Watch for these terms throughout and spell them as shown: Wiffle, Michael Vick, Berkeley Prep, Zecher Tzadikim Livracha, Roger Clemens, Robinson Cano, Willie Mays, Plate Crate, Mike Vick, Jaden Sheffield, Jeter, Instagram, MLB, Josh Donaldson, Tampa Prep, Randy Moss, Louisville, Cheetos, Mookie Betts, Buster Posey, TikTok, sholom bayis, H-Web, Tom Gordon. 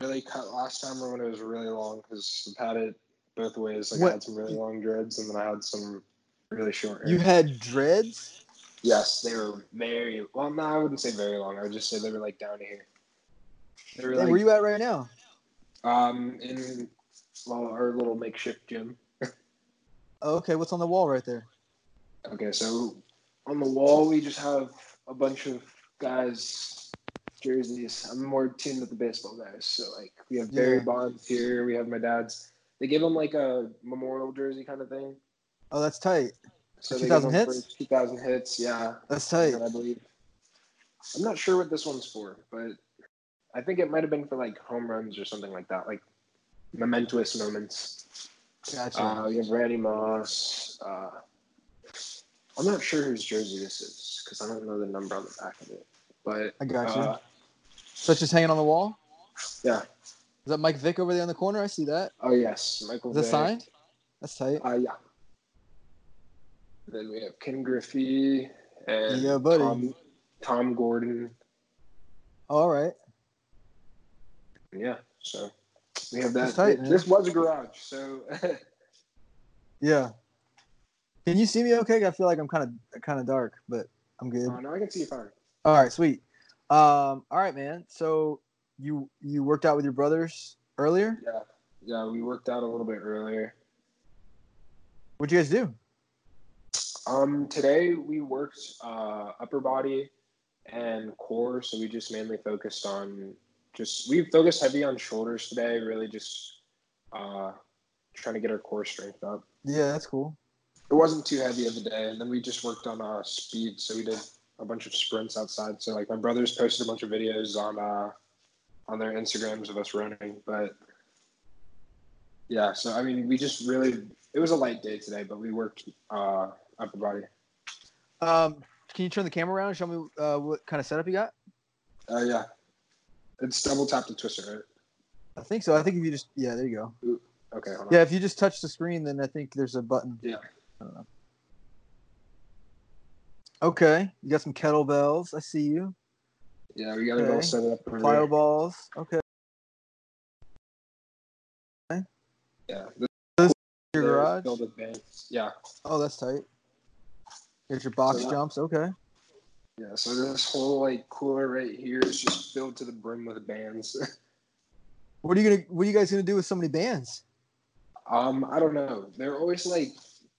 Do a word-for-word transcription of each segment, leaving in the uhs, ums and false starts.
really cut last time or when it was really long, because I've had it both ways. Like, what? I had some really long dreads, and then I had some really short hair. You had dreads? Yes, they were very – well, no, I wouldn't say very long. I would just say they were, like, down to here. They were, hey, like, where you at right now? Um, in our little makeshift gym. Okay, what's on the wall right there? Okay, so on the wall we just have a bunch of guys' jerseys. I'm more tuned with the baseball guys. So, like, we have Barry yeah. Bonds here. We have my dad's. They give him, like, a memorial jersey kind of thing. Oh, that's tight. So two thousand hits? two thousand hits, yeah. That's tight. I believe. I'm not sure what this one's for, but I think it might have been for, like, home runs or something like that, like momentous moments. Gotcha. Uh, we have Randy Moss. Uh, I'm not sure whose jersey this is because I don't know the number on the back of it. But I got you. Uh, so it's just hanging on the wall? Yeah. Is that Mike Vick over there in the corner? I see that. Oh, yes. Michael Vick. Is that signed? That's tight. Uh, yeah. Then we have Ken Griffey and yeah, buddy. Tom, Tom Gordon. All right. Yeah, so we have that. Tight, this was a garage, so. Yeah. Can you see me okay? I feel like I'm kind of kind of dark, but I'm good. Oh, no, I can see you fine. All right, sweet. Um, all right, man. So you you worked out with your brothers earlier? Yeah, yeah, we worked out a little bit earlier. What'd you guys do? Um, today we worked uh, upper body and core, so we just mainly focused on just we focused heavy on shoulders today. Really, just uh, trying to get our core strength up. Yeah, that's cool. It wasn't too heavy of a day, and then we just worked on uh, speed. So we did a bunch of sprints outside. So like my brothers posted a bunch of videos on uh, on their Instagrams of us running, but yeah. So I mean, we just really it was a light day today, but we worked. Uh, Upper body. Um, can you turn the camera around and show me uh, what kind of setup you got? Uh, yeah. It's double tap to twister, right? I think so. I think if you just... Yeah, there you go. Ooh, okay, hold on. Yeah, if you just touch the screen, then I think there's a button. Yeah. I don't know. Okay. You got some kettlebells. I see you. Yeah, we got it all set up. Fireballs. Okay. Okay. Yeah. This is your garage? Yeah. Oh, that's tight. Here's your box so that, jumps, okay. Yeah, so this whole like cooler right here is just filled to the brim with bands. What are you gonna? What are you guys gonna do with so many bands? Um, I don't know. They're always like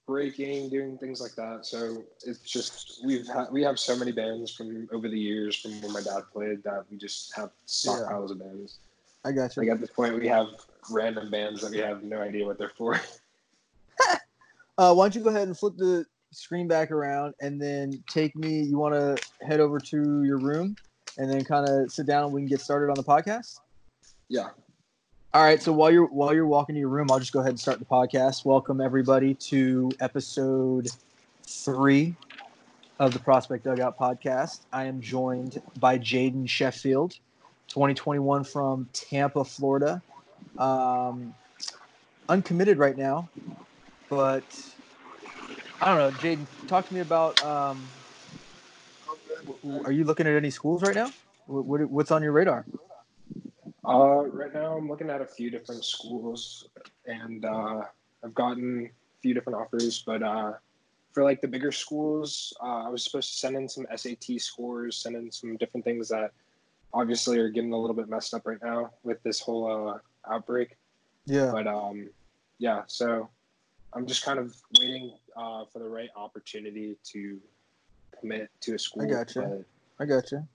breaking, doing things like that. So it's just we've ha- we have so many bands from over the years from when my dad played that we just have stockpiles yeah. of bands. I got you. Like at this point, we have random bands that we have no idea what they're for. uh, why don't you go ahead and flip the screen back around and then take me. You want to head over to your room and then kind of sit down and we can get started on the podcast. Yeah. All right. So while you're, while you're walking to your room, I'll just go ahead and start the podcast. Welcome everybody to episode three of the Prospect Dugout podcast. I am joined by Jaden Sheffield, twenty twenty-one from Tampa, Florida. Um, uncommitted right now, but I don't know, Jaden, talk to me about, um, are you looking at any schools right now? What, what's on your radar? Uh, right now I'm looking at a few different schools, and uh, I've gotten a few different offers, but uh, for like the bigger schools, uh, I was supposed to send in some S A T scores, send in some different things that obviously are getting a little bit messed up right now with this whole uh, outbreak. Yeah. But um, yeah, so I'm just kind of waiting uh, for the right opportunity to commit to a school. I gotcha. I gotcha.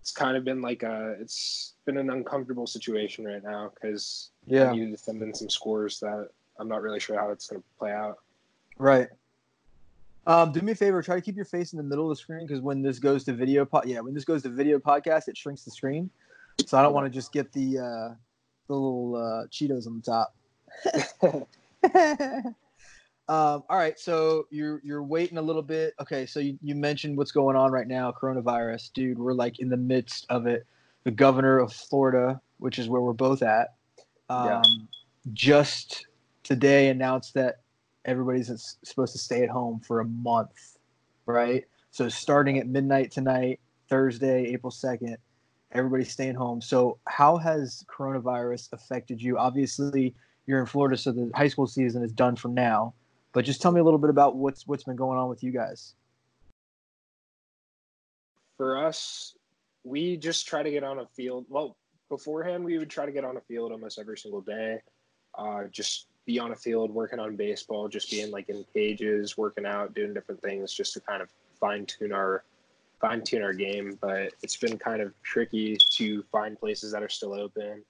It's kind of been like a, it's been an uncomfortable situation right now because yeah. I needed to send in some scores that I'm not really sure how it's going to play out. Right. Um, do me a favor, try to keep your face in the middle of the screen because when this goes to video, po- yeah, when this goes to video podcast, it shrinks the screen. So I don't want to just get the, uh, the little uh, Cheetos on the top. Um, all right, so you're you're waiting a little bit. Okay, so you, you mentioned what's going on right now, coronavirus. Dude, we're like in the midst of it. The governor of Florida, which is where we're both at, um, yeah. just today announced that everybody's supposed to stay at home for a month, right? So starting at midnight tonight, Thursday, April second, everybody's staying home. So how has coronavirus affected you? Obviously, you're in Florida, so the high school season is done for now. But just tell me a little bit about what's what's been going on with you guys. For us, we just try to get on a field. Well, beforehand, we would try to get on a field almost every single day. Uh, just be on a field, working on baseball, just being like in cages, working out, doing different things just to kind of fine tune our fine tune our game. But it's been kind of tricky to find places that are still open.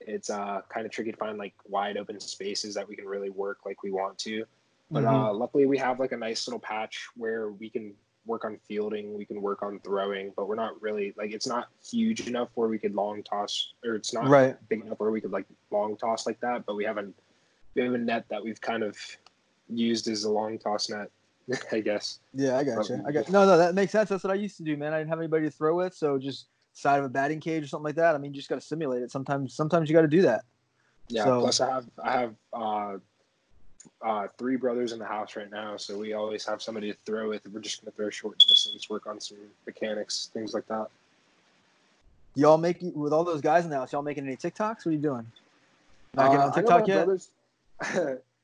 It's uh, kind of tricky to find like wide open spaces that we can really work like we want to. But mm-hmm. uh, luckily we have like a nice little patch where we can work on fielding, we can work on throwing, but we're not really like, it's not huge enough where we could long toss, or it's not right. big enough where we could like long toss like that. But we have a we have a net that we've kind of used as a long toss net, I guess. Yeah, I got you. I got no, no, that makes sense. That's what I used to do, man. I didn't have anybody to throw with, so just side of a batting cage or something like that. I mean, you just got to simulate it. Sometimes, sometimes you got to do that. Yeah. So. Plus, I have I have uh, uh, three brothers in the house right now, so we always have somebody to throw with. We're just going to throw short distance, work on some mechanics, things like that. Y'all make with all those guys in the house. Y'all making any TikToks? What are you doing? Not getting on TikTok uh, yet? Brothers,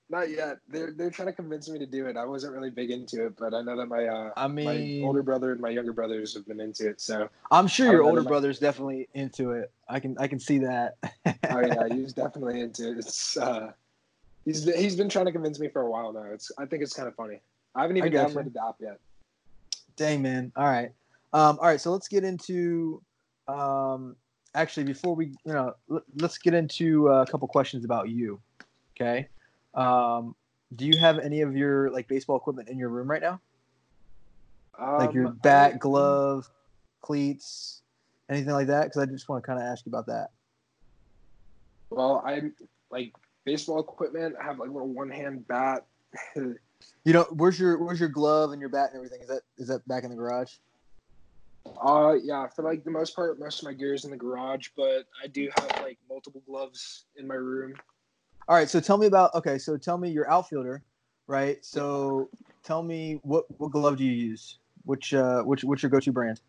not yet. They're they're trying to convince me to do it. I wasn't really big into it, but I know that my uh, I mean, my older brother and my younger brothers have been into it. So I'm sure your older brother's my... definitely into it. I can I can see that. Oh yeah, he's definitely into it. It's uh, he's he's been trying to convince me for a while now. It's I think it's kind of funny. I haven't even downloaded the app yet. Dang man. All right, um, all right. So let's get into um. Actually, before we you know, l- let's get into a couple questions about you. Okay. Um, do you have any of your like baseball equipment in your room right now? Um, like your bat, glove, cleats, anything like that? Because I just want to kind of ask you about that. Well, I'm like baseball equipment. I have like a little one hand bat. You know, where's your where's your glove and your bat and everything? Is that is that back in the garage? Uh, yeah. For like the most part, most of my gear is in the garage, but I do have like multiple gloves in my room. All right, so tell me about – okay, so tell me your outfielder, right? So tell me what, what glove do you use? Which uh, which what's your go-to brand?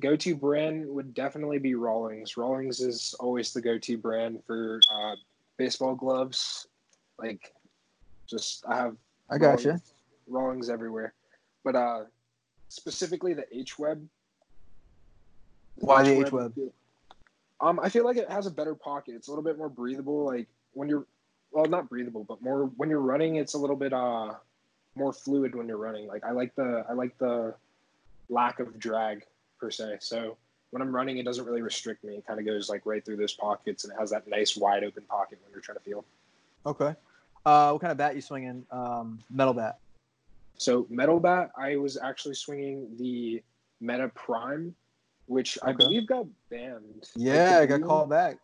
Go-to brand would definitely be Rawlings. Rawlings is always the go-to brand for uh, baseball gloves. Like, just I have – I got you. Rawlings everywhere. But uh, specifically the H-Web. Why the H-Web? Um, I feel like it has a better pocket. It's a little bit more breathable. Like, when you're – well, not breathable, but more when you're running, it's a little bit uh more fluid when you're running. Like I like the I like the lack of drag per se. So when I'm running, it doesn't really restrict me. It kind of goes like right through those pockets, and it has that nice wide open pocket when you're trying to field. Okay. Uh, what kind of bat you swinging? Um, metal bat. So metal bat, I was actually swinging the Meta Prime, which okay. I believe got banned. Yeah, like, I got called back.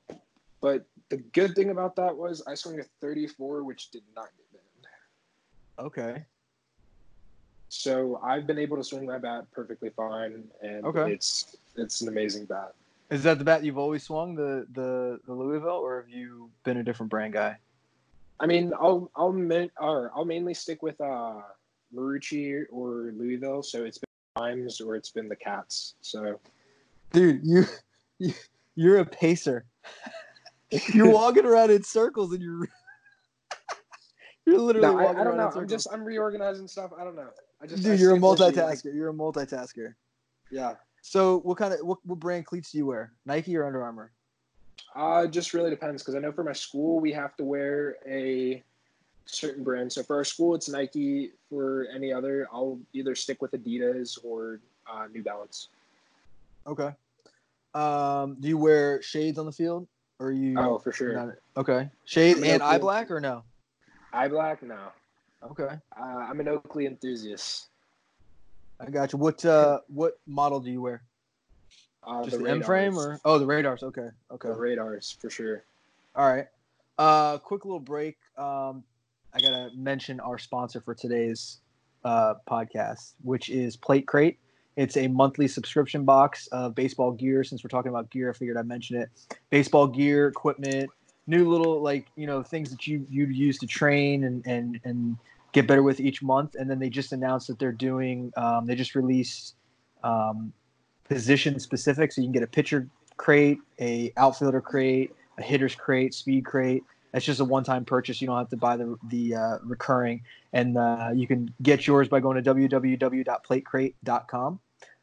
But the good thing about that was I swung a thirty-four, which did not get banned. Okay. So I've been able to swing my bat perfectly fine, and okay. it's it's an amazing bat. Is that the bat you've always swung, the, the, the Louisville, or have you been a different brand guy? I mean, I'll I'll min- or I'll mainly stick with uh, Marucci or Louisville. So it's been Times or it's been the Cats. So, dude, you, you you're a pacer. You're walking around in circles, and you're you're literally no, walking I, I don't around know. In circles. I'm just I'm reorganizing stuff. I don't know. I just dude, I you're a multitasker. You're a multitasker. Yeah. So what kind of what, what brand cleats do you wear? Nike or Under Armour? Uh, it just really depends because I know for my school we have to wear a certain brand. So for our school it's Nike. For any other, I'll either stick with Adidas or uh, New Balance. Okay. Um, do you wear shades on the field? Or you oh for sure not, okay shade an and Oakley. Eye black or no eye black no okay uh, I'm an Oakley enthusiast. I got you. What uh what model do you wear? Uh, just the, the M frame or oh the radars? Okay, okay, the radars for sure. All right, uh quick little break. um I gotta mention our sponsor for today's uh podcast, which is Plate Crate. It's a monthly subscription box of baseball gear. Since we're talking about gear, I figured I'd mention it. Baseball gear, equipment, new little like, you know, things that you you use to train and, and, and get better with each month. And then they just announced that they're doing um, – they just released um, position specific. So you can get a pitcher crate, a outfielder crate, a hitter's crate, speed crate. That's just a one-time purchase. You don't have to buy the the uh, recurring. And uh, you can get yours by going to w w w dot plate crate dot com.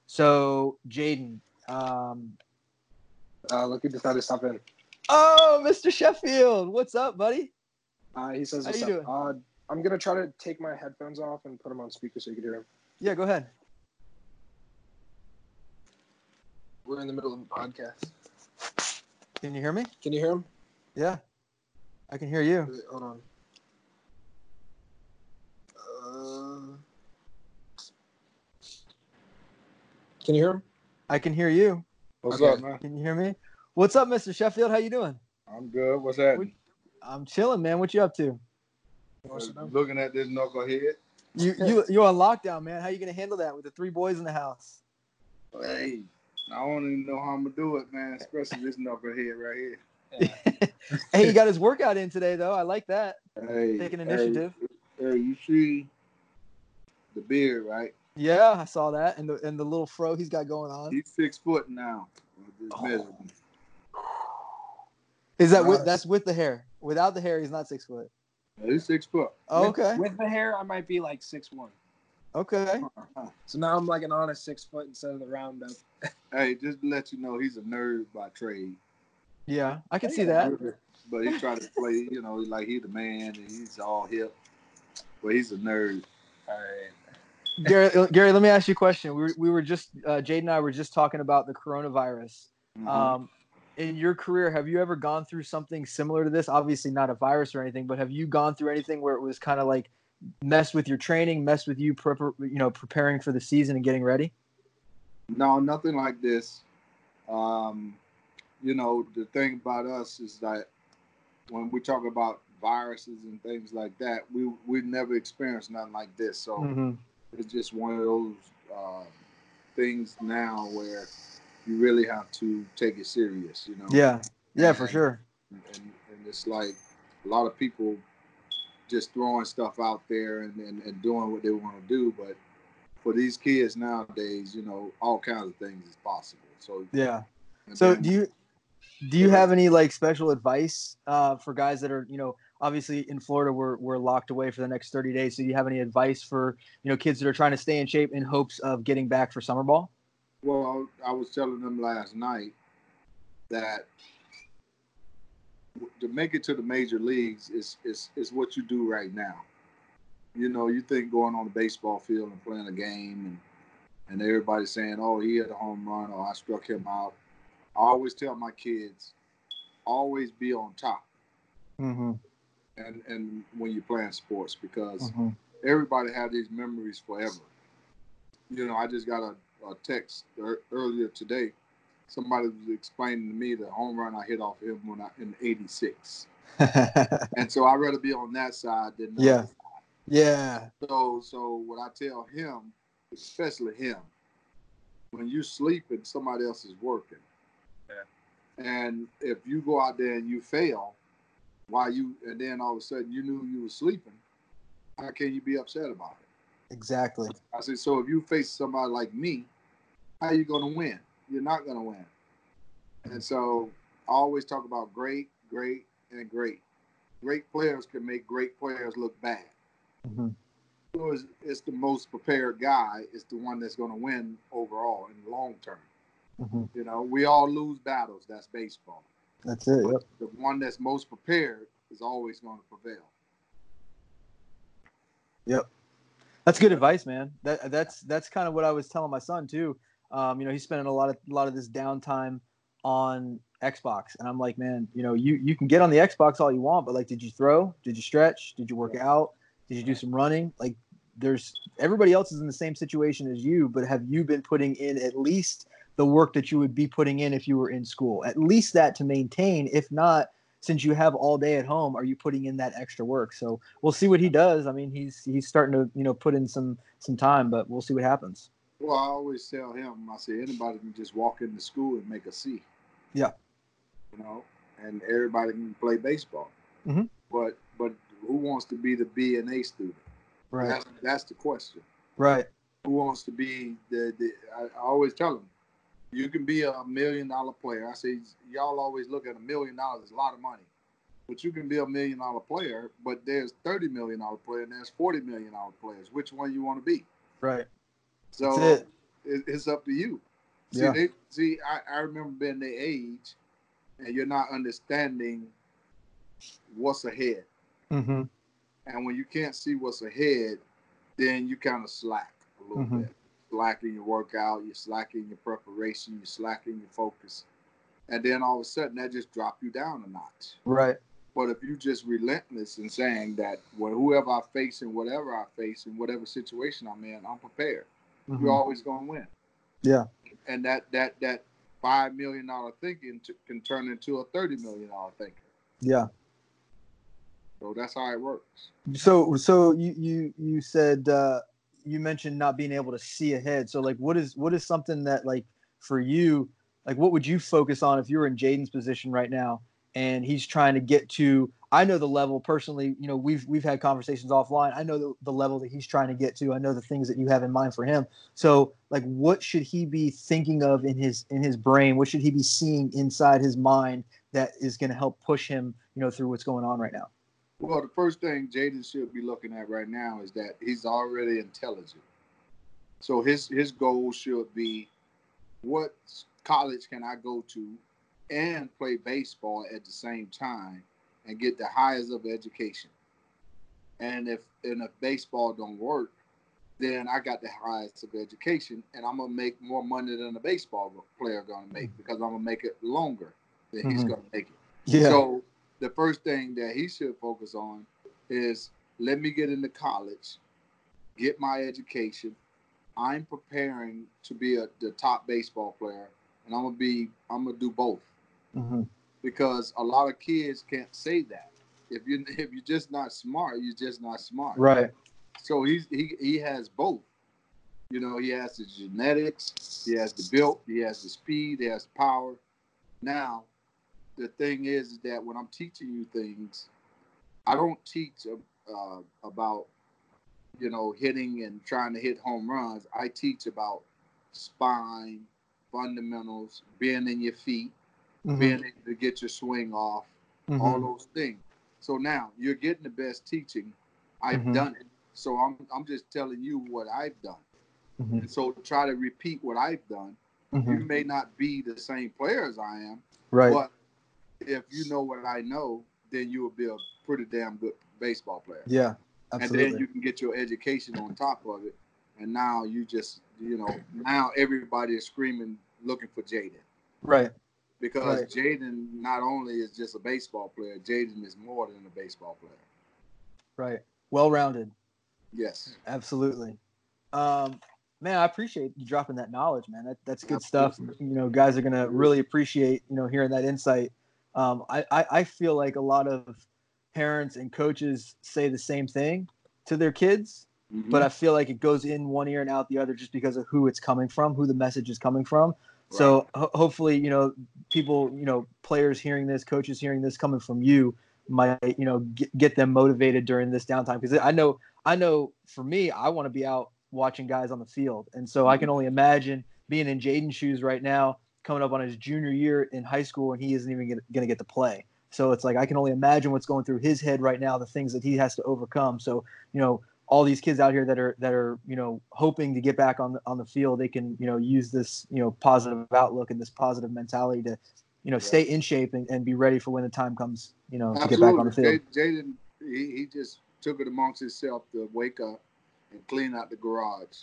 So, Jaden. Um, uh, look, he decided to stop in. Oh, Mister Sheffield. What's up, buddy? Uh, he says, how you doing? Uh, I'm going to try to take my headphones off and put them on speaker so you can hear him. Yeah, go ahead. We're in the middle of a podcast. Can you hear me? Can you hear him? Yeah. I can hear you. Wait, hold on. Uh, can you hear him? I can hear you. What's okay. up, man? Can you hear me? What's up, Mister Sheffield? How you doing? I'm good. What's that? What, I'm chilling, man. What you up to? Looking at this knucklehead. You you you're on lockdown, man. How you gonna handle that with the three boys in the house? Hey, I don't even know how I'm gonna do it, man. Especially this knucklehead right here. Yeah. Hey, he got his workout in today, though. I like that. Hey, taking initiative. Hey, hey, you see the beard, right? Yeah, I saw that, and the and the little fro he's got going on. He's six foot now. Oh. Is that uh, with that's with the hair? Without the hair, he's not six foot. He's six foot. Oh, okay. With, with the hair, I might be like six one. Okay. Uh-huh. So now I'm like an honest six foot instead of the round up. Hey, just to let you know, he's a nerd by trade. Yeah, I can yeah, see that. But he tried to play, you know, like he's the man and he's all hip. But he's a nerd. All right. Gary, Gary, let me ask you a question. We were, we were just, uh, Jaden and I were just talking about the coronavirus. Mm-hmm. Um, in your career, have you ever gone through something similar to this? Obviously not a virus or anything, but have you gone through anything where it was kind of like messed with your training, messed with you, prep, you know, preparing for the season and getting ready? No, nothing like this. Um, You know, the thing about us is that when we talk about viruses and things like that, we we never experienced nothing like this. So mm-hmm. It's just one of those uh, things now where you really have to take it serious, you know? Yeah, yeah, and, for sure. And, and it's like a lot of people just throwing stuff out there and, and, and doing what they want to do. But for these kids nowadays, you know, all kinds of things is possible. So yeah. So then, do you... Do you have any like special advice uh, for guys that are, you know, obviously in Florida we're we're locked away for the next thirty days. So do you have any advice for, you know, kids that are trying to stay in shape in hopes of getting back for summer ball? Well, I was telling them last night that to make it to the major leagues is is is what you do right now. You know, you think going on the baseball field and playing a game and and everybody's saying, oh, he hit a home run or I struck him out. I always tell my kids, always be on top. Mm-hmm. And and when you're playing sports, because mm-hmm. everybody have these memories forever. You know, I just got a, a text er- earlier today. Somebody was explaining to me the home run I hit off him when I in eighty-six. And so I'd rather be on that side than the yeah. other side. Yeah. So so what I tell him, especially him, when you sleep and somebody else is working. And if you go out there and you fail, while you and then all of a sudden you knew you were sleeping, how can you be upset about it? Exactly. I said, so if you face somebody like me, how are you going to win? You're not going to win. And so I always talk about great, great, and great. Great players can make great players look bad. Mm-hmm. So it's, it's the most prepared guy is the one that's going to win overall in the long term. Mm-hmm. You know, we all lose battles. That's baseball. That's it. Yep. The one that's most prepared is always going to prevail. Yep, that's good advice, man. That that's that's kind of what I was telling my son too. Um, you know, he's spending a lot of a lot of this downtime on Xbox, and I'm like, man, you know, you you can get on the Xbox all you want, but like, did you throw? Did you stretch? Did you work yeah. out? Did you do some running? Like, there's everybody else is in the same situation as you, but have you been putting in at least the work that you would be putting in if you were in school, at least that to maintain? If not, since you have all day at home, are you putting in that extra work? So we'll see what he does. I mean, he's he's starting to, you know, put in some some time, but we'll see what happens. Well, I always tell him, I say, anybody can just walk into school and make a C. Yeah. You know, and everybody can play baseball. Mm-hmm. But but who wants to be the B and A student? Right. That's, that's the question. Right. Who wants to be the, the – I, I always tell him, You can be a million-dollar player. I say y'all always look at a million dollars as a lot of money. But you can be a million-dollar player, but there's thirty million dollar player and there's forty million dollar players. Which one you want to be? Right. So it. It, it's up to you. See, yeah. they, see I, I remember being their age, and you're not understanding what's ahead. Mm-hmm. And when you can't see what's ahead, then you kind of slack a little mm-hmm. bit. Slacking your workout, you're slacking your preparation, you're slacking your focus. And then all of a sudden, that just dropped you down a notch. Right. But if you just relentless in saying that, well, whoever I face and whatever I face and whatever situation I'm in, I'm prepared. Mm-hmm. You're always going to win. Yeah. And that that that five million dollar thinking to, can turn into a thirty million dollar thinking. Yeah. So that's how it works. So so you you, you said, uh, you mentioned not being able to see ahead. So like, what is what is something that like for you, like what would you focus on if you were in Jaden's position right now? And he's trying to get to, I know the level personally, you know, we've, we've had conversations offline. I know the, the level that he's trying to get to. I know the things that you have in mind for him. So like, what should he be thinking of in his, in his brain? What should he be seeing inside his mind that is going to help push him, you know, through what's going on right now? Well, the first thing Jaden should be looking at right now is that he's already intelligent. So his, his goal should be, what college can I go to and play baseball at the same time and get the highest of education? And if and if baseball don't work, then I got the highest of education, and I'm gonna make more money than a baseball player gonna make, because I'm gonna make it longer than mm-hmm. he's gonna make it. Yeah. So the first thing that he should focus on is, let me get into college, get my education. I'm preparing to be a, the top baseball player, and I'm gonna be I'm gonna do both. Mm-hmm. Because a lot of kids can't say that. If you if you're just not smart, you're just not smart. Right. So he's he he has both. You know, he has the genetics, he has the build, he has the speed, he has power. Now, the thing is that when I'm teaching you things, I don't teach uh, about you know hitting and trying to hit home runs. I teach about spine, fundamentals, being in your feet, mm-hmm. being able to get your swing off, mm-hmm. all those things. So now you're getting the best teaching. I've mm-hmm. done it. So I'm I'm just telling you what I've done. Mm-hmm. And so try to repeat what I've done. Mm-hmm. You may not be the same player as I am, right? But if you know what I know, then you will be a pretty damn good baseball player. Yeah, absolutely. And then you can get your education on top of it. And now you just, you know, now everybody is screaming, looking for Jaden. Right. Because right. Jaden not only is just a baseball player, Jaden is more than a baseball player. Right. Well-rounded. Yes. Absolutely. Um, man, I appreciate you dropping that knowledge, man. That, that's good Absolutely. Stuff. You know, guys are going to really appreciate, you know, hearing that insight. Um, I, I, I feel like a lot of parents and coaches say the same thing to their kids. Mm-hmm. But I feel like it goes in one ear and out the other, just because of who it's coming from, who the message is coming from. Right. So ho- hopefully, you know, people, you know, players hearing this, coaches hearing this coming from you might, you know, get, get them motivated during this downtime. Because I know, I know for me, I want to be out watching guys on the field. And so mm-hmm. I can only imagine being in Jaden's shoes right now, coming up on his junior year in high school, and he isn't even going to get to play. So it's like, I can only imagine what's going through his head right now, the things that he has to overcome. So, you know, all these kids out here that are that are you know hoping to get back on the, on the field, they can you know use this you know positive outlook and this positive mentality to you know yeah. stay in shape and, and be ready for when the time comes you know Absolutely. To get back on the field. Jaden he, he just took it amongst himself to wake up and clean out the garage,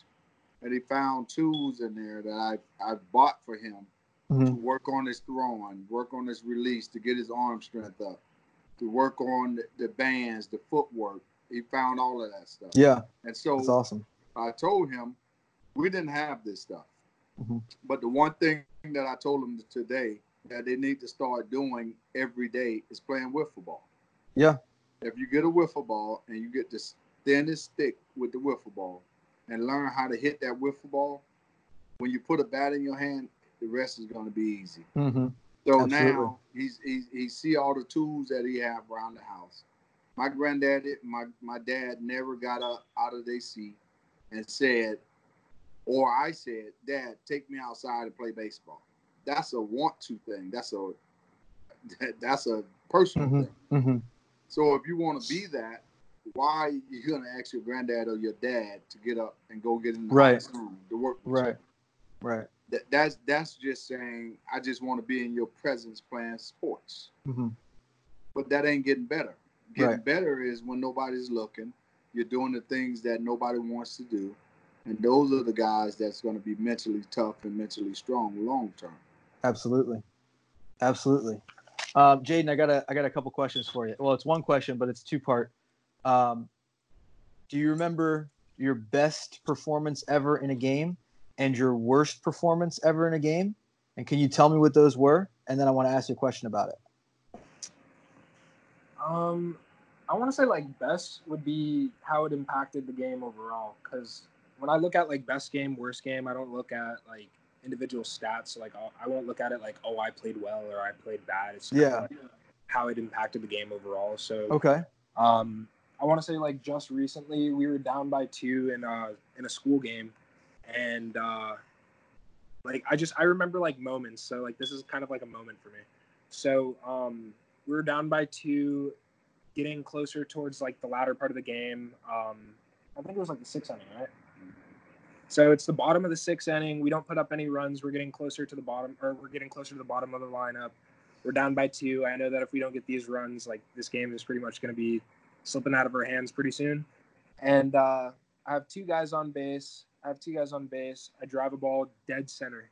and he found tools in there that I I bought for him mm-hmm. to work on his throwing, work on his release, to get his arm strength up, to work on the, the bands, the footwork. He found all of that stuff. Yeah, and so that's awesome. I told him we didn't have this stuff, mm-hmm. but the one thing that I told him today that they need to start doing every day is playing wiffle ball. Yeah, if you get a wiffle ball and you get this thinnest stick with the wiffle ball and learn how to hit that wiffle ball, when you put a bat in your hand, the rest is going to be easy. Mm-hmm. So Absolutely. Now he's he he see all the tools that he have around the house. My granddad, my, my dad never got up out of their seat and said, or I said, Dad, take me outside and play baseball. That's a want to thing. That's a that's a personal mm-hmm. thing. Mm-hmm. So if you want to be that, why are you going to ask your granddad or your dad to get up and go get in the right. classroom to work with right. you? Right. That, that's that's just saying, I just want to be in your presence playing sports. Mm-hmm. But that ain't getting better. Getting right. better is when nobody's looking. You're doing the things that nobody wants to do. And those are the guys that's going to be mentally tough and mentally strong long term. Absolutely. Absolutely. Um, Jaden, I got a, I got a couple questions for you. Well, it's one question, but it's two part. Um, do you remember your best performance ever in a game and your worst performance ever in a game? And can you tell me what those were? And then I want to ask you a question about it. Um, I want to say like best would be how it impacted the game overall. Cause when I look at like best game, worst game, I don't look at like individual stats. So, like I won't look at it like, oh, I played well or I played bad. It's yeah. like how it impacted the game overall. So okay. Um, I want to say like just recently we were down by two in uh in a school game, and uh, like I just I remember like moments. So like this is kind of like a moment for me. So um, we were down by two, getting closer towards like the latter part of the game. Um, I think it was like the sixth inning, right? So it's the bottom of the sixth inning. We don't put up any runs. We're getting closer to the bottom, or we're getting closer to the bottom of the lineup. We're down by two. I know that if we don't get these runs, like this game is pretty much going to be slipping out of our hands pretty soon. And uh, I have two guys on base. I have two guys on base. I drive a ball dead center,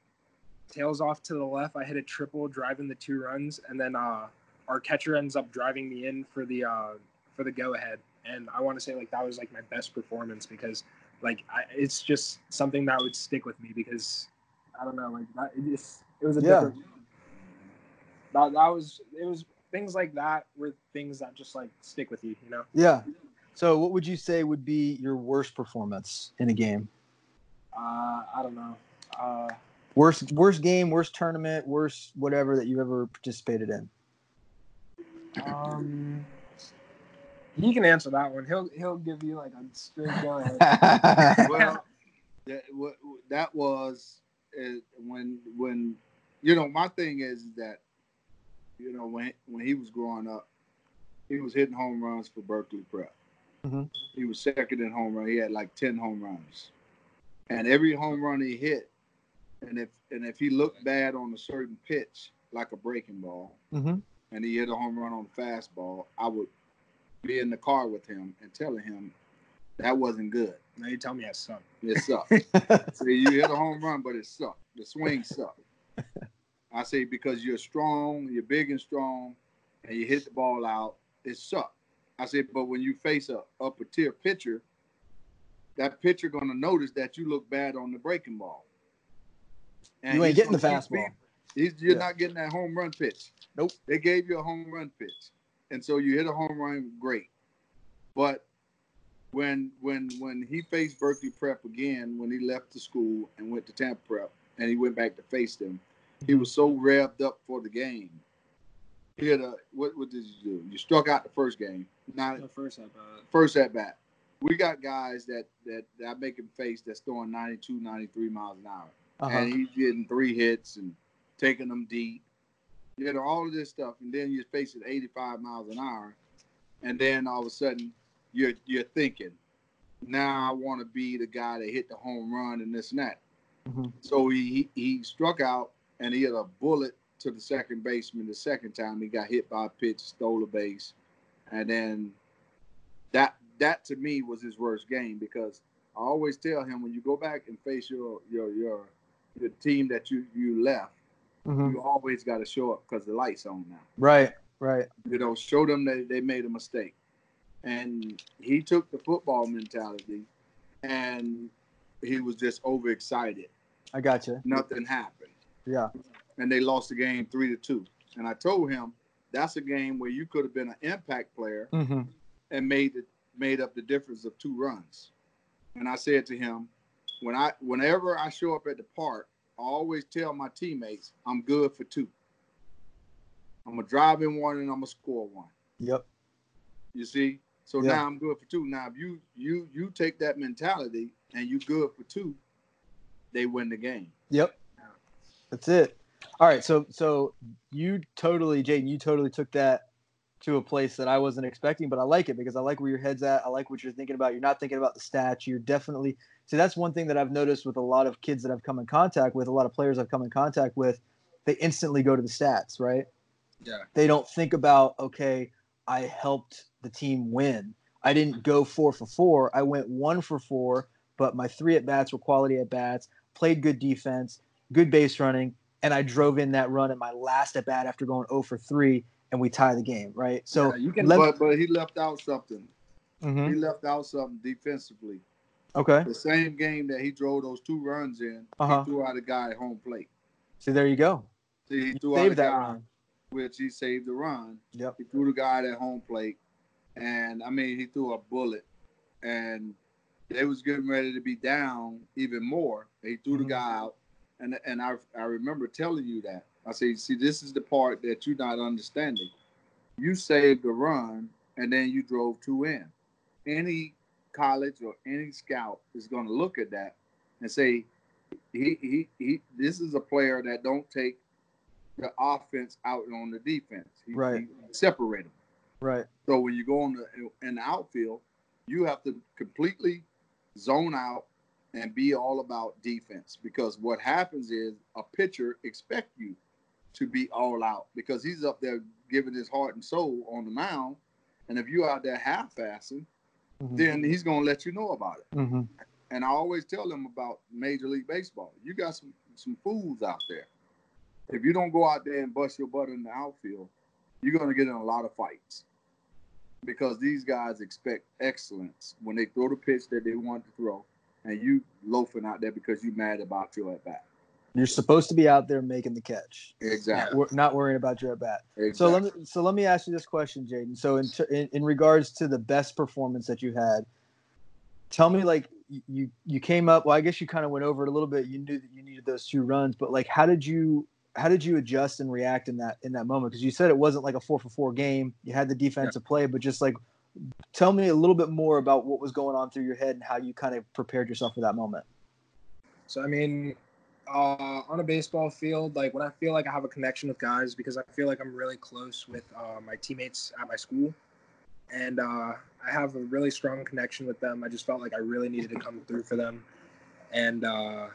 tails off to the left. I hit a triple, driving the two runs, and then uh, our catcher ends up driving me in for the uh, for the go ahead. And I want to say like that was like my best performance because. Like, I, it's just something that would stick with me because, I don't know, like, that, it, just, it was a yeah. different – that, that was – it was things like that were things that just, like, stick with you, you know? Yeah. So what would you say would be your worst performance in a game? Uh, I don't know. Uh, worst, worst game, worst tournament, worst whatever that you ever participated in? Um – He can answer that one. He'll he'll give you like a straight go ahead. Well, that, that was when when you know my thing is that you know when when he was growing up, he was hitting home runs for Berkeley Prep. Mm-hmm. He was second in home run. He had like ten home runs, and every home run he hit, and if and if he looked bad on a certain pitch, like a breaking ball, mm-hmm. and he hit a home run on a fastball, I would. Be in the car with him and telling him that wasn't good. Now you tell me that sucked. It sucked. See, you hit a home run, but it sucked. The swing sucked. I say because you're strong, you're big and strong, and you hit the ball out, it sucked. I say, but when you face a upper tier pitcher, that pitcher gonna notice that you look bad on the breaking ball. And you ain't getting the fastball. He's, you're yeah. not getting that home run pitch. Nope. They gave you a home run pitch. And so you hit a home run, great. But when when when he faced Berkeley Prep again, when he left the school and went to Tampa Prep, and he went back to face them, he was so revved up for the game. He had a what? What did you do? You struck out the first game, not the first at bat. First at bat. We got guys that that I make him face that's throwing ninety-two, ninety-three miles an hour, uh-huh. and he's getting three hits and taking them deep. You know, all of this stuff, and then you're facing eighty-five miles an hour, and then all of a sudden you're you're thinking, now I want to be the guy that hit the home run and this and that. Mm-hmm. So he he struck out, and he had a bullet to the second baseman the second time. He got hit by a pitch, stole a base, and then that that to me was his worst game because I always tell him when you go back and face your your your, your team that you, you left, mm-hmm. you always got to show up because the light's on now. Right, right. You know, show them that they made a mistake. And he took the football mentality, and he was just overexcited. I got you. Nothing happened. Yeah. And they lost the game three to two. And I told him that's a game where you could have been an impact player mm-hmm. and made it made up the difference of two runs. And I said to him, when I whenever I show up at the park. I always tell my teammates, I'm good for two. I'm going to drive in one, and I'm going to score one. Yep. You see? So yep. now I'm good for two. Now, if you you you take that mentality and you good for two, they win the game. Yep. That's it. All right. So, so you totally, Jaden, you totally took that to a place that I wasn't expecting, but I like it because I like where your head's at. I like what you're thinking about. You're not thinking about the stats. You're definitely – see, that's one thing that I've noticed with a lot of kids that I've come in contact with, a lot of players I've come in contact with, they instantly go to the stats, right? Yeah. They don't think about, okay, I helped the team win. I didn't go four for four. I went one for four, but my three at-bats were quality at-bats, played good defense, good base running, and I drove in that run in my last at-bat after going oh for three, and we tie the game, right? So yeah, you can, let, but, but he left out something. Mm-hmm. He left out something defensively. Okay. The same game that he drove those two runs in, uh-huh. he threw out a guy at home plate. See, there you go. See, he you threw out a that guy, run. which he saved the run. Yep. He threw the guy at home plate, and, I mean, he threw a bullet. And they was getting ready to be down even more. He threw mm-hmm. the guy out, and and I I remember telling you that. I said, see, this is the part that you're not understanding. You saved a run, and then you drove two in. Any college or any scout is going to look at that and say, he, he, he, this is a player that don't take the offense out on the defense. He, right. He separate them. Right. So when you go on the, in the outfield, you have to completely zone out and be all about defense, because what happens is a pitcher expects you to be all out because he's up there giving his heart and soul on the mound. And if you're out there half-assing, mm-hmm. then he's going to let you know about it. Mm-hmm. And I always tell them about Major League Baseball. You got some, some fools out there. If you don't go out there and bust your butt in the outfield, you're going to get in a lot of fights because these guys expect excellence when they throw the pitch that they want to throw, and you loafing out there because you're mad about your at-bat. You're supposed to be out there making the catch. Exactly. Not, not worrying about your at-bat. Exactly. So let me so let me ask you this question, Jaden. So in, in in regards to the best performance that you had, tell me, like, you you came up, well, I guess you kind of went over it a little bit. You knew that you needed those two runs, but, like, how did you how did you adjust and react in that in that moment? Because you said it wasn't like a four for four game. You had the defensive yeah. play, but just, like, tell me a little bit more about what was going on through your head and how you kind of prepared yourself for that moment. So, I mean, uh, on a baseball field, like, when I feel like I have a connection with guys, because I feel like I'm really close with uh, my teammates at my school, and uh, I have a really strong connection with them. I just felt like I really needed to come through for them. And uh,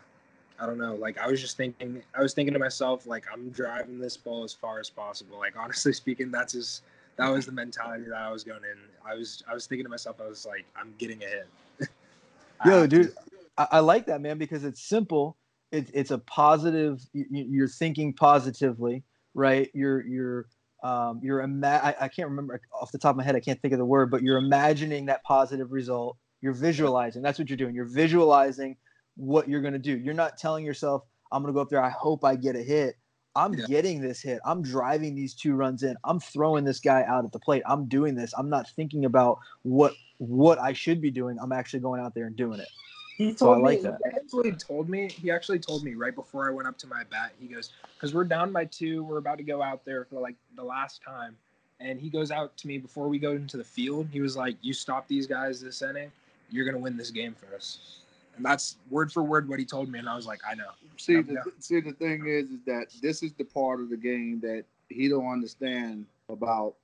I don't know, like, I was just thinking, I was thinking to myself, like, I'm driving this ball as far as possible. Like, honestly speaking, that's just, that was the mentality that I was going in. I was I was thinking to myself, I was like, I'm getting a hit. Yo, dude, I, I like that, man, because it's simple. It, it's a positive. You, you're thinking positively, right? You're you're um, you're ima- I, I can't remember off the top of my head. I can't think of the word, but you're imagining that positive result. You're visualizing. That's what you're doing. You're visualizing what you're going to do. You're not telling yourself, I'm going to go up there, I hope I get a hit. I'm yeah. getting this hit. I'm driving these two runs in. I'm throwing this guy out at the plate. I'm doing this. I'm not thinking about what what I should be doing. I'm actually going out there and doing it. He told so I like me, that. He actually told me. He actually told me right before I went up to my bat. He goes, because we're down by two. We're about to go out there for, like, the last time. And he goes out to me before we go into the field. He was like, "You stop these guys this inning, you're gonna win this game for us." And that's word for word what he told me, and I was like, I know. See, no, the, no. see, the thing is, is that this is the part of the game that he don't understand about.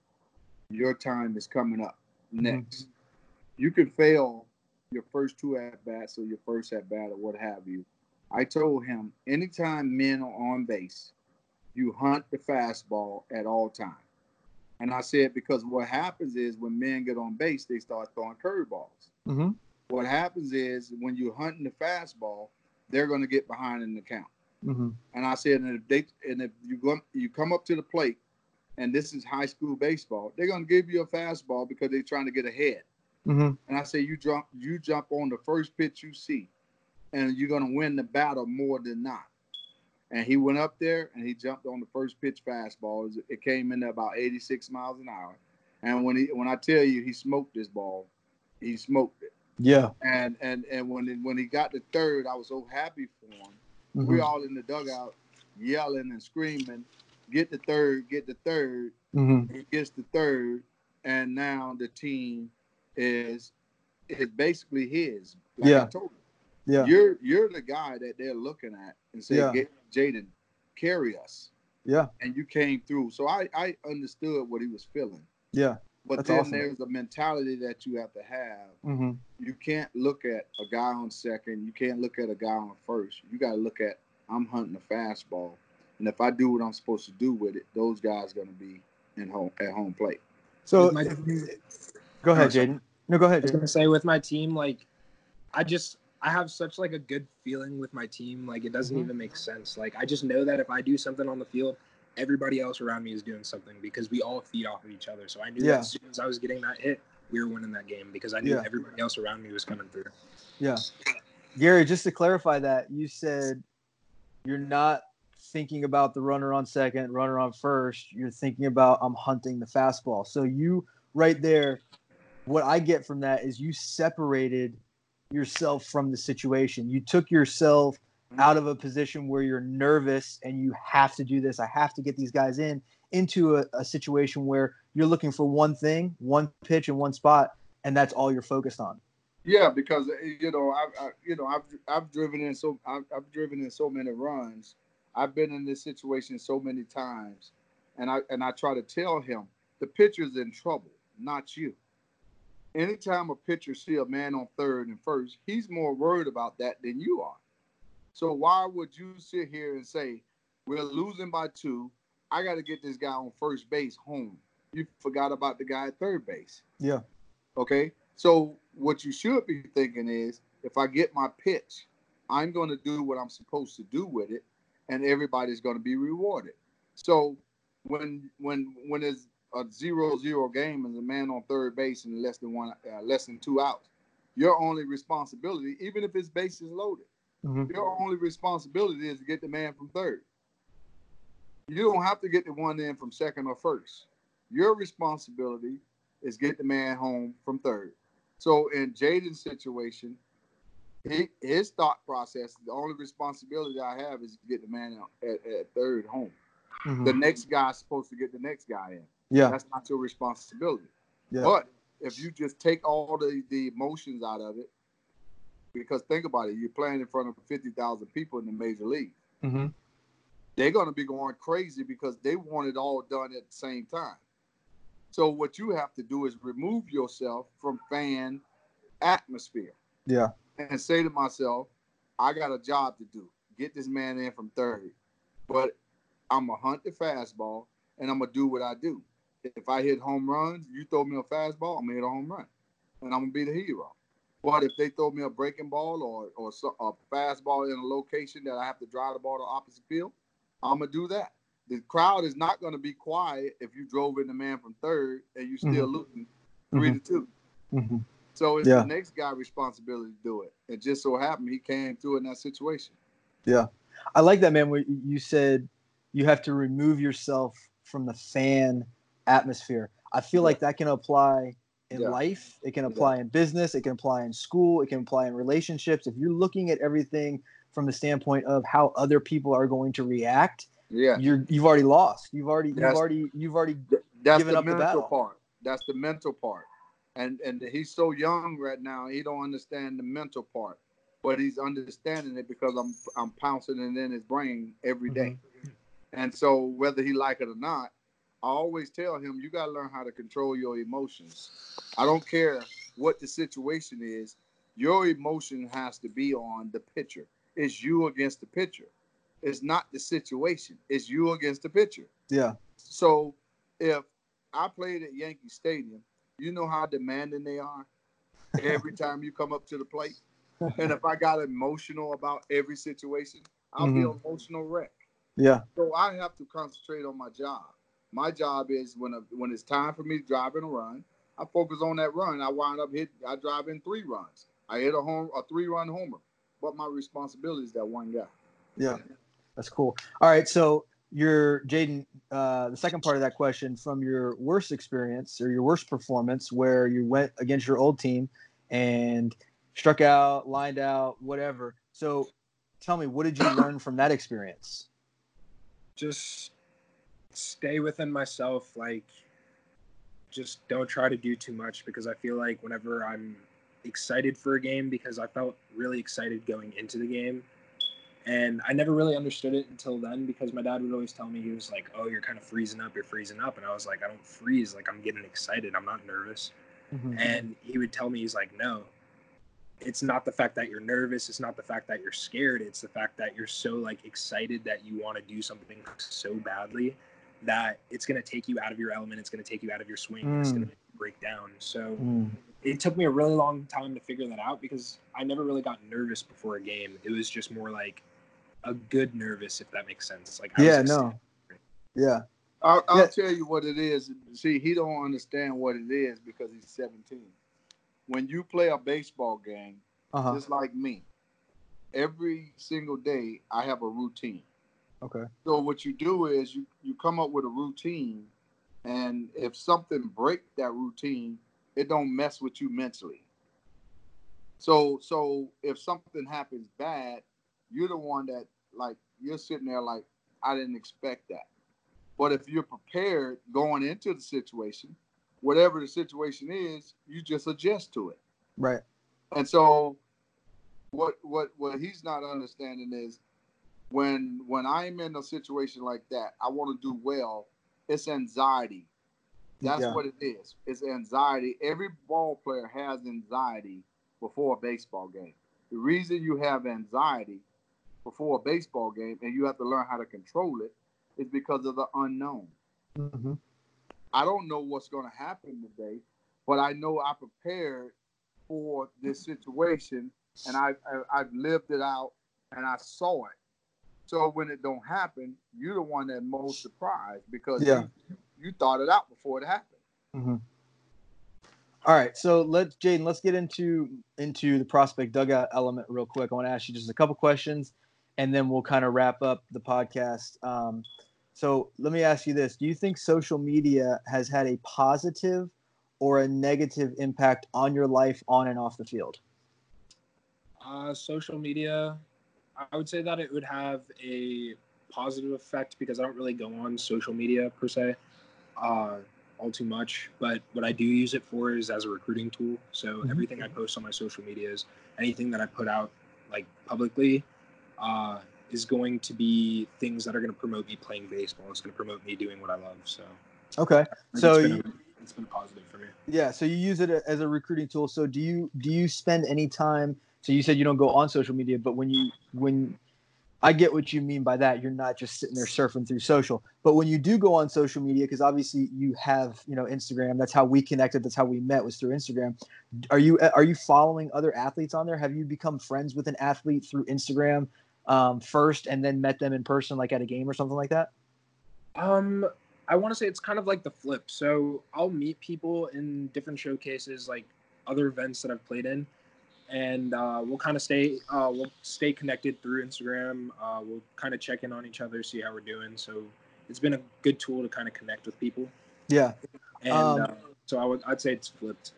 Your time is coming up next. Mm-hmm. You can fail your first two at-bats or your first at-bat or what have you. I told him, anytime men are on base, you hunt the fastball at all times. And I said, because what happens is when men get on base, they start throwing curveballs. Mm-hmm. What happens is when you're hunting the fastball, they're going to get behind in the count. Mm-hmm. And I said, and if, they, and if you, go, you come up to the plate, and this is high school baseball, they're going to give you a fastball because they're trying to get ahead. Mm-hmm. And I say, you jump, you jump on the first pitch you see, and you're going to win the battle more than not. And he went up there, and he jumped on the first pitch fastball. It came in at about eighty-six miles an hour. And when he, when I tell you he smoked this ball, he smoked it. Yeah, and and and when it, when he got to third, I was so happy for him. Mm-hmm. We all in the dugout, yelling and screaming, "Get the third! Get the third!" Mm-hmm. He gets the third, and now the team is is basically his. Like yeah, I told him. Yeah. You're you're the guy that they're looking at and saying, yeah. Jaden, carry us. Yeah. And you came through. So I, I understood what he was feeling. Yeah. But That's then awesome. There's a mentality that you have to have. Mm-hmm. You can't look at a guy on second. You can't look at a guy on first. You got to look at, I'm hunting a fastball. And if I do what I'm supposed to do with it, those guys are going to be in home at home plate. So my, go ahead, Jaden. No, go ahead. I was going to say, with my team, like, I just – I have such, like, a good feeling with my team. Like, it doesn't mm-hmm. even make sense. Like, I just know that if I do something on the field, everybody else around me is doing something because we all feed off of each other. So I knew yeah. that as soon as I was getting that hit, we were winning that game because I knew yeah. everybody else around me was coming through. Yeah. Gary, just to clarify that, you said you're not thinking about the runner on second, runner on first. You're thinking about, I'm hunting the fastball. So you right there, what I get from that is you separated – yourself from the situation. You took yourself out of a position where you're nervous and you have to do this, I have to get these guys in, into a, a situation where you're looking for one thing, one pitch and one spot, and that's all you're focused on. Yeah, because you know, I, I you know, I've I've driven in so I've, I've driven in so many runs. I've been in this situation so many times, and I and I try to tell him, the pitcher's in trouble, not you. Anytime a pitcher see a man on third and first, he's more worried about that than you are. So why would you sit here and say, we're losing by two, I got to get this guy on first base home? You forgot about the guy at third base. Yeah. Okay? So what you should be thinking is, if I get my pitch, I'm going to do what I'm supposed to do with it, and everybody's going to be rewarded. So when when when it's a zero zero game and a man on third base and less than one, uh, less than two outs, your only responsibility, even if his base is loaded, mm-hmm. your only responsibility is to get the man from third. You don't have to get the one in from second or first. Your responsibility is get the man home from third. So in Jaden's situation, he, his thought process, the only responsibility I have is to get the man at, at third home. Mm-hmm. The next guy's supposed to get the next guy in. Yeah, that's not your responsibility. Yeah. But if you just take all the, the emotions out of it, because think about it, you're playing in front of fifty thousand people in the major league. Mm-hmm. They're going to be going crazy because they want it all done at the same time. So what you have to do is remove yourself from fan atmosphere. Yeah, and say to myself, I got a job to do. Get this man in from third. But I'm going to hunt the fastball, and I'm going to do what I do. If I hit home runs, you throw me a fastball, I'm going to hit a home run, and I'm going to be the hero. But if they throw me a breaking ball or, or a fastball in a location that I have to drive the ball to opposite field, I'm going to do that. The crowd is not going to be quiet if you drove in the man from third and you still mm-hmm. looking three mm-hmm. to two. Mm-hmm. So it's yeah. the next guy's responsibility to do it. It just so happened he came through in that situation. Yeah. I like that, man, where you said you have to remove yourself from the fan atmosphere. I feel like that can apply in yeah. life. It can apply yeah. in business. It can apply in school. It can apply in relationships. If you're looking at everything from the standpoint of how other people are going to react, yeah, you're, you've already lost. You've already, you've that's, already, you've already that's given the up mental the battle. Part. That's the mental part. And and he's so young right now. He don't understand the mental part, but he's understanding it because I'm I'm pouncing it in his brain every day. Mm-hmm. And so whether he like it or not, I always tell him, you got to learn how to control your emotions. I don't care what the situation is. Your emotion has to be on the pitcher. It's you against the pitcher. It's not the situation. It's you against the pitcher. Yeah. So if I played at Yankee Stadium, you know how demanding they are every time you come up to the plate. And if I got emotional about every situation, I'll mm-hmm. be an emotional wreck. Yeah. So I have to concentrate on my job. My job is when a, when it's time for me to drive in a run, I focus on that run. I wind up hit. I drive in three runs. I hit a home a three run homer. But my responsibility is that one guy. Yeah, that's cool. All right, so your Jaden, uh, the second part of that question, from your worst experience or your worst performance, where you went against your old team and struck out, lined out, whatever. So tell me, what did you learn from that experience? Just stay within myself. Like, just don't try to do too much, because I feel like whenever I'm excited for a game because I felt really excited going into the game. And I never really understood it until then because my dad would always tell me, he was like, oh, you're kind of freezing up, you're freezing up. And I was like, I don't freeze. Like, I'm getting excited. I'm not nervous. Mm-hmm. And he would tell me, he's like, no, it's not the fact that you're nervous. It's not the fact that you're scared. It's the fact that you're so, like, excited that you want to do something so badly that it's going to take you out of your element. It's going to take you out of your swing. Mm. It's going to break down. So mm. it took me a really long time to figure that out because I never really got nervous before a game. It was just more like a good nervous, if that makes sense. Like, I yeah, was no, yeah. I'll, I'll yeah. tell you what it is. See, he don't understand what it is because he's seventeen. When you play a baseball game, uh-huh. just like me, every single day I have a routine. Okay. So what you do is you, you come up with a routine, and if something breaks that routine, it don't mess with you mentally. So so if something happens bad, you're the one that, like, you're sitting there like, I didn't expect that. But if you're prepared going into the situation, whatever the situation is, you just adjust to it. Right. And so what what what he's not understanding is when when I'm in a situation like that, I want to do well. It's anxiety. That's yeah. what it is. It's anxiety. Every ball player has anxiety before a baseball game. The reason you have anxiety before a baseball game, and you have to learn how to control it, is because of the unknown. Mm-hmm. I don't know what's going to happen today, but I know I prepared for this situation, and I, I, I've lived it out, and I saw it. So when it don't happen, you're the one that's most surprised because yeah. you, you thought it out before it happened. Mm-hmm. All right, so let's, Jaden, let's get into into the prospect dugout element real quick. I want to ask you just a couple questions, and then we'll kind of wrap up the podcast. Um, so let me ask you this. Do you think social media has had a positive or a negative impact on your life on and off the field? Uh, social media, I would say that it would have a positive effect because I don't really go on social media per se. Uh all too much, but what I do use it for is as a recruiting tool. So mm-hmm. everything I post on my social medias, anything that I put out like publicly uh, is going to be things that are going to promote me playing baseball. It's going to promote me doing what I love. So, okay. So it's been, you, a, it's been positive for me. Yeah. So you use it as a recruiting tool. So do you, do you spend any time? So you said you don't go on social media, but when you, when I get what you mean by that. You're not just sitting there surfing through social. But when you do go on social media, because obviously you have, you know, Instagram. That's how we connected. That's how we met, was through Instagram. Are you are you following other athletes on there? Have you become friends with an athlete through Instagram um, first and then met them in person, like at a game or something like that? Um, I want to say it's kind of like the flip. So I'll meet people in different showcases, like other events that I've played in. And uh, we'll kind of stay uh, we'll stay connected through Instagram. Uh, we'll kind of check in on each other, see how we're doing. So it's been a good tool to kind of connect with people. Yeah. And um, uh, so I would I'd say it's flipped.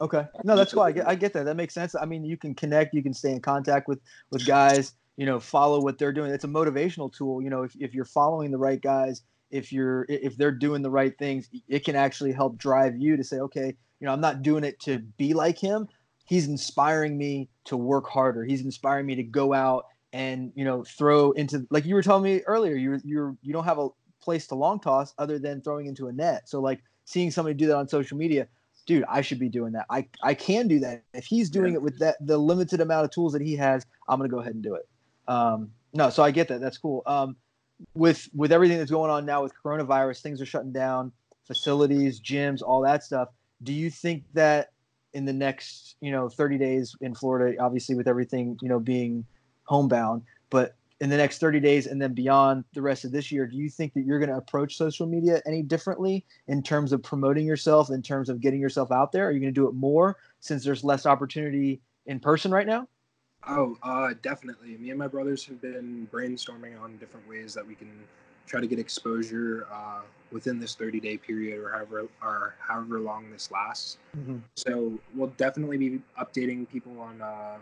Okay. No, that's cool. I get I get that. That makes sense. I mean, you can connect, you can stay in contact with, with guys. You know, follow what they're doing. It's a motivational tool. You know, if if you're following the right guys, if you're if they're doing the right things, it can actually help drive you to say, okay, you know, I'm not doing it to be like him. He's inspiring me to work harder. He's inspiring me to go out and, you know, throw into, like you were telling me earlier, you you you don't have a place to long toss other than throwing into a net. So like seeing somebody do that on social media, dude, I should be doing that. I, I can do that. If he's doing it with that, the limited amount of tools that he has, I'm going to go ahead and do it. Um, no, so I get that. That's cool. Um, with, with everything that's going on now with coronavirus, things are shutting down, facilities, gyms, all that stuff. Do you think that in the next, you know, thirty days in Florida, obviously with everything, you know, being homebound, but in the next thirty days and then beyond the rest of this year, do you think that you're going to approach social media any differently in terms of promoting yourself, in terms of getting yourself out there? Are you going to do it more since there's less opportunity in person right now? Oh, uh, definitely. Me and my brothers have been brainstorming on different ways that we can try to get exposure uh, within this thirty-day period or however or however long this lasts. Mm-hmm. So we'll definitely be updating people on uh,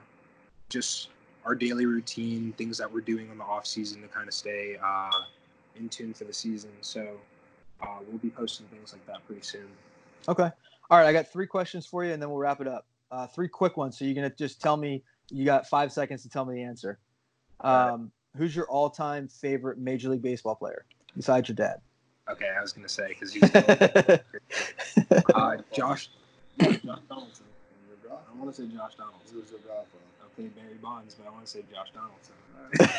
just our daily routine, things that we're doing on the off season to kind of stay uh, in tune for the season. So uh, we'll be posting things like that pretty soon. Okay. All right. I got three questions for you, and then we'll wrap it up. uh, three quick ones. So you're going to just tell me, you got five seconds to tell me the answer. Um, who's your all-time favorite Major League Baseball player besides your dad? Okay, I was going to say, because he's – uh, Josh – Josh Donaldson. I want to say Josh Donaldson. Who was your godfather? Okay, Barry Bonds, but I want to say Josh Donaldson. All right.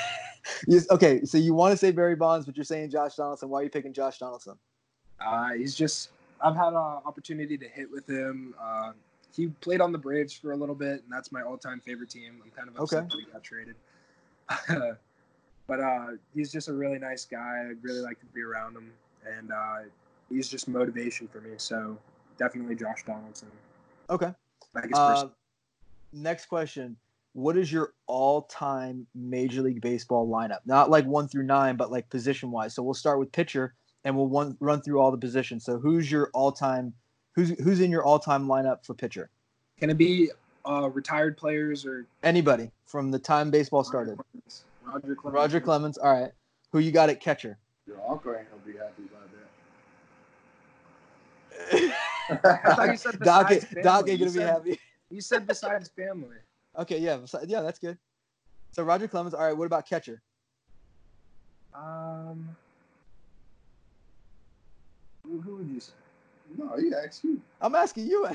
Yes, okay, so you want to say Barry Bonds, but you're saying Josh Donaldson. Why are you picking Josh Donaldson? Uh, he's just – I've had an opportunity to hit with him. Uh, he played on the Braves for a little bit, and that's my all-time favorite team. I'm kind of upset okay. that he got traded. But uh, he's just a really nice guy. I really like to be around him, and uh, he's just motivation for me. So definitely Josh Donaldson. Okay. Like his uh, next question. What is your all-time Major League Baseball lineup? Not like one through nine, but like position-wise. So we'll start with pitcher, and we'll one, run through all the positions. So who's your all-time who's who's in your all-time lineup for pitcher? Can it be uh, retired players or anybody from the time baseball started? Roger Clemens. Roger Clemens. All right. Who you got at catcher? Your uncle ain't gonna be happy about that. I thought you said Doc ain't, Doc ain't gonna be happy. You said besides family. Okay, yeah, yeah, that's good. So Roger Clemens. All right, what about catcher? Um, who, who would you say? No, you ask you. I'm asking you.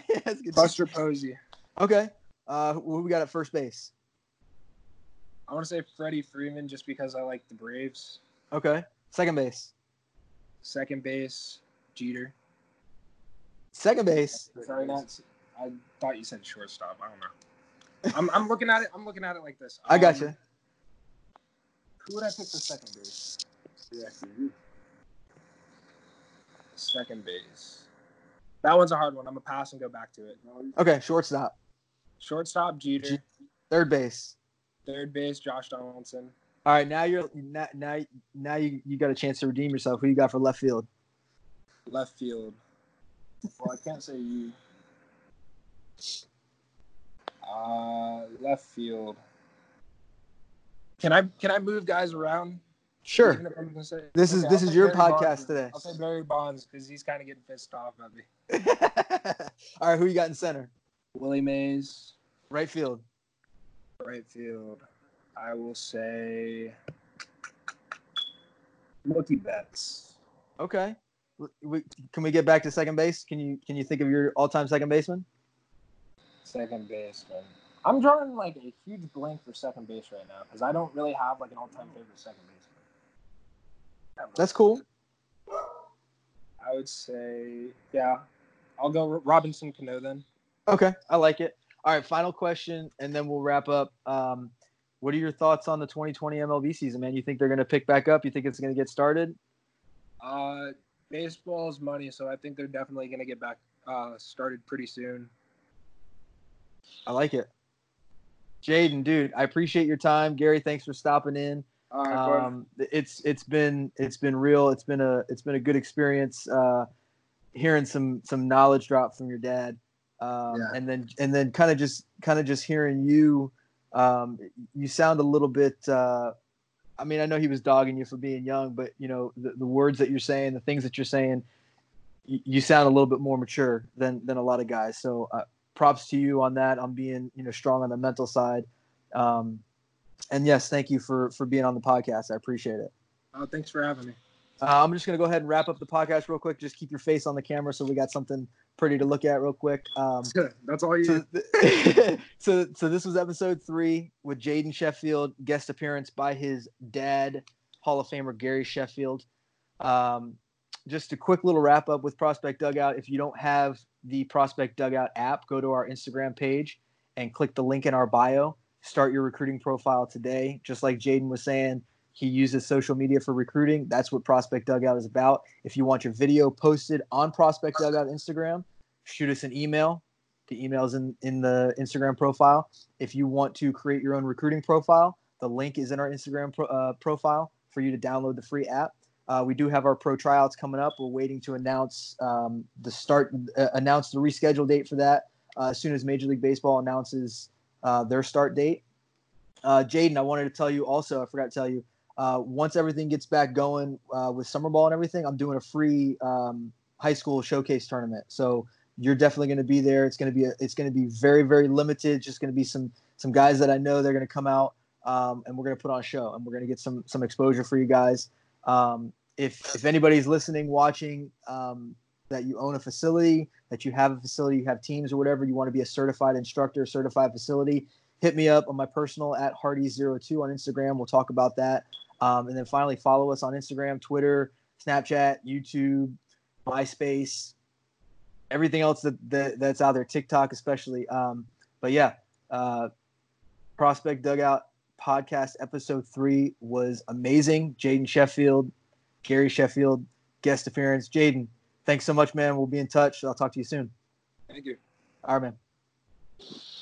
Buster Posey. Okay. Uh, who we got at first base? I want to say Freddie Freeman just because I like the Braves. Okay. Second base. Second base, Jeter. Second base. Sorry, not, I thought you said shortstop. I don't know. I'm I'm looking at it. I'm looking at it like this. Um, I got you. Who would I pick for second base? Yeah, second base. That one's a hard one. I'm gonna pass and go back to it. Okay, shortstop. Shortstop, Jeter. Third base. Third base, Josh Donaldson. All right, now you're now now, now you, you got a chance to redeem yourself. Who you got for left field? Left field. Well, I can't say you. Uh, left field. Can I can I move guys around? Sure. Even if I'm gonna say, this okay, is this I'll is your Barry podcast Bonds. Today. I'll say Barry Bonds because he's kind of getting pissed off at me. All right, who you got in center? Willie Mays. Right field. Right field. I will say Mookie Betts. Okay. We, can we get back to second base? Can you can you think of your all-time second baseman? Second baseman. I'm drawing like a huge blank for second base right now because I don't really have like an all-time favorite second baseman. That's cool. I would say, yeah, I'll go Robinson Cano then. Okay, I like it. All right, final question, and then we'll wrap up. Um, what are your thoughts on the twenty twenty M L B season, man? You think they're going to pick back up? You think it's going to get started? Uh, baseball is money, so I think they're definitely going to get back uh, started pretty soon. I like it. Jaden, dude, I appreciate your time. Gary, thanks for stopping in. All right, um, it's it's been it's been real. It's been a it's been a good experience uh, hearing some some knowledge drop from your dad. Um, yeah. And then, and then, kind of just, kind of just hearing you, um, you sound a little bit. Uh, I mean, I know he was dogging you for being young, but you know the, the words that you're saying, the things that you're saying, y- you sound a little bit more mature than than a lot of guys. So, uh, props to you on that, on being you know strong on the mental side. Um, and yes, thank you for for being on the podcast. I appreciate it. Oh, thanks for having me. Uh, I'm just going to go ahead and wrap up the podcast real quick. Just keep your face on the camera so we got something pretty to look at real quick. Um, That's all you so, th- so, so this was episode three with Jaden Sheffield, guest appearance by his dad, Hall of Famer Gary Sheffield. Um, just a quick little wrap up with Prospect Dugout. If you don't have the Prospect Dugout app, go to our Instagram page and click the link in our bio. Start your recruiting profile today. Just like Jaden was saying, he uses social media for recruiting. That's what Prospect Dugout is about. If you want your video posted on Prospect Dugout Instagram, shoot us an email. The email is in, in the Instagram profile. If you want to create your own recruiting profile, the link is in our Instagram pro, uh, profile for you to download the free app. Uh, we do have our pro tryouts coming up. We're waiting to announce um, the start, uh, announce the reschedule date for that uh, as soon as Major League Baseball announces uh, their start date. Uh, Jaden, I wanted to tell you also, I forgot to tell you, Uh, once everything gets back going uh, with summer ball and everything, I'm doing a free um, high school showcase tournament. So you're definitely going to be there. It's going to be a, it's going to be very, very limited. Just going to be some some guys that I know they're going to come out um, and we're going to put on a show and we're going to get some some exposure for you guys. Um, if if anybody's listening, watching, um, that you own a facility, that you have a facility, you have teams or whatever, you want to be a certified instructor, certified facility, hit me up on my personal at Hardy zero two on Instagram. We'll talk about that. Um, and then finally, follow us on Instagram, Twitter, Snapchat, YouTube, MySpace, everything else that, that that's out there, TikTok especially. Um, but yeah, uh, Prospect Dugout podcast episode three was amazing. Jaden Sheffield, Gary Sheffield, guest appearance. Jaden, thanks so much, man. We'll be in touch. I'll talk to you soon. Thank you. All right, man.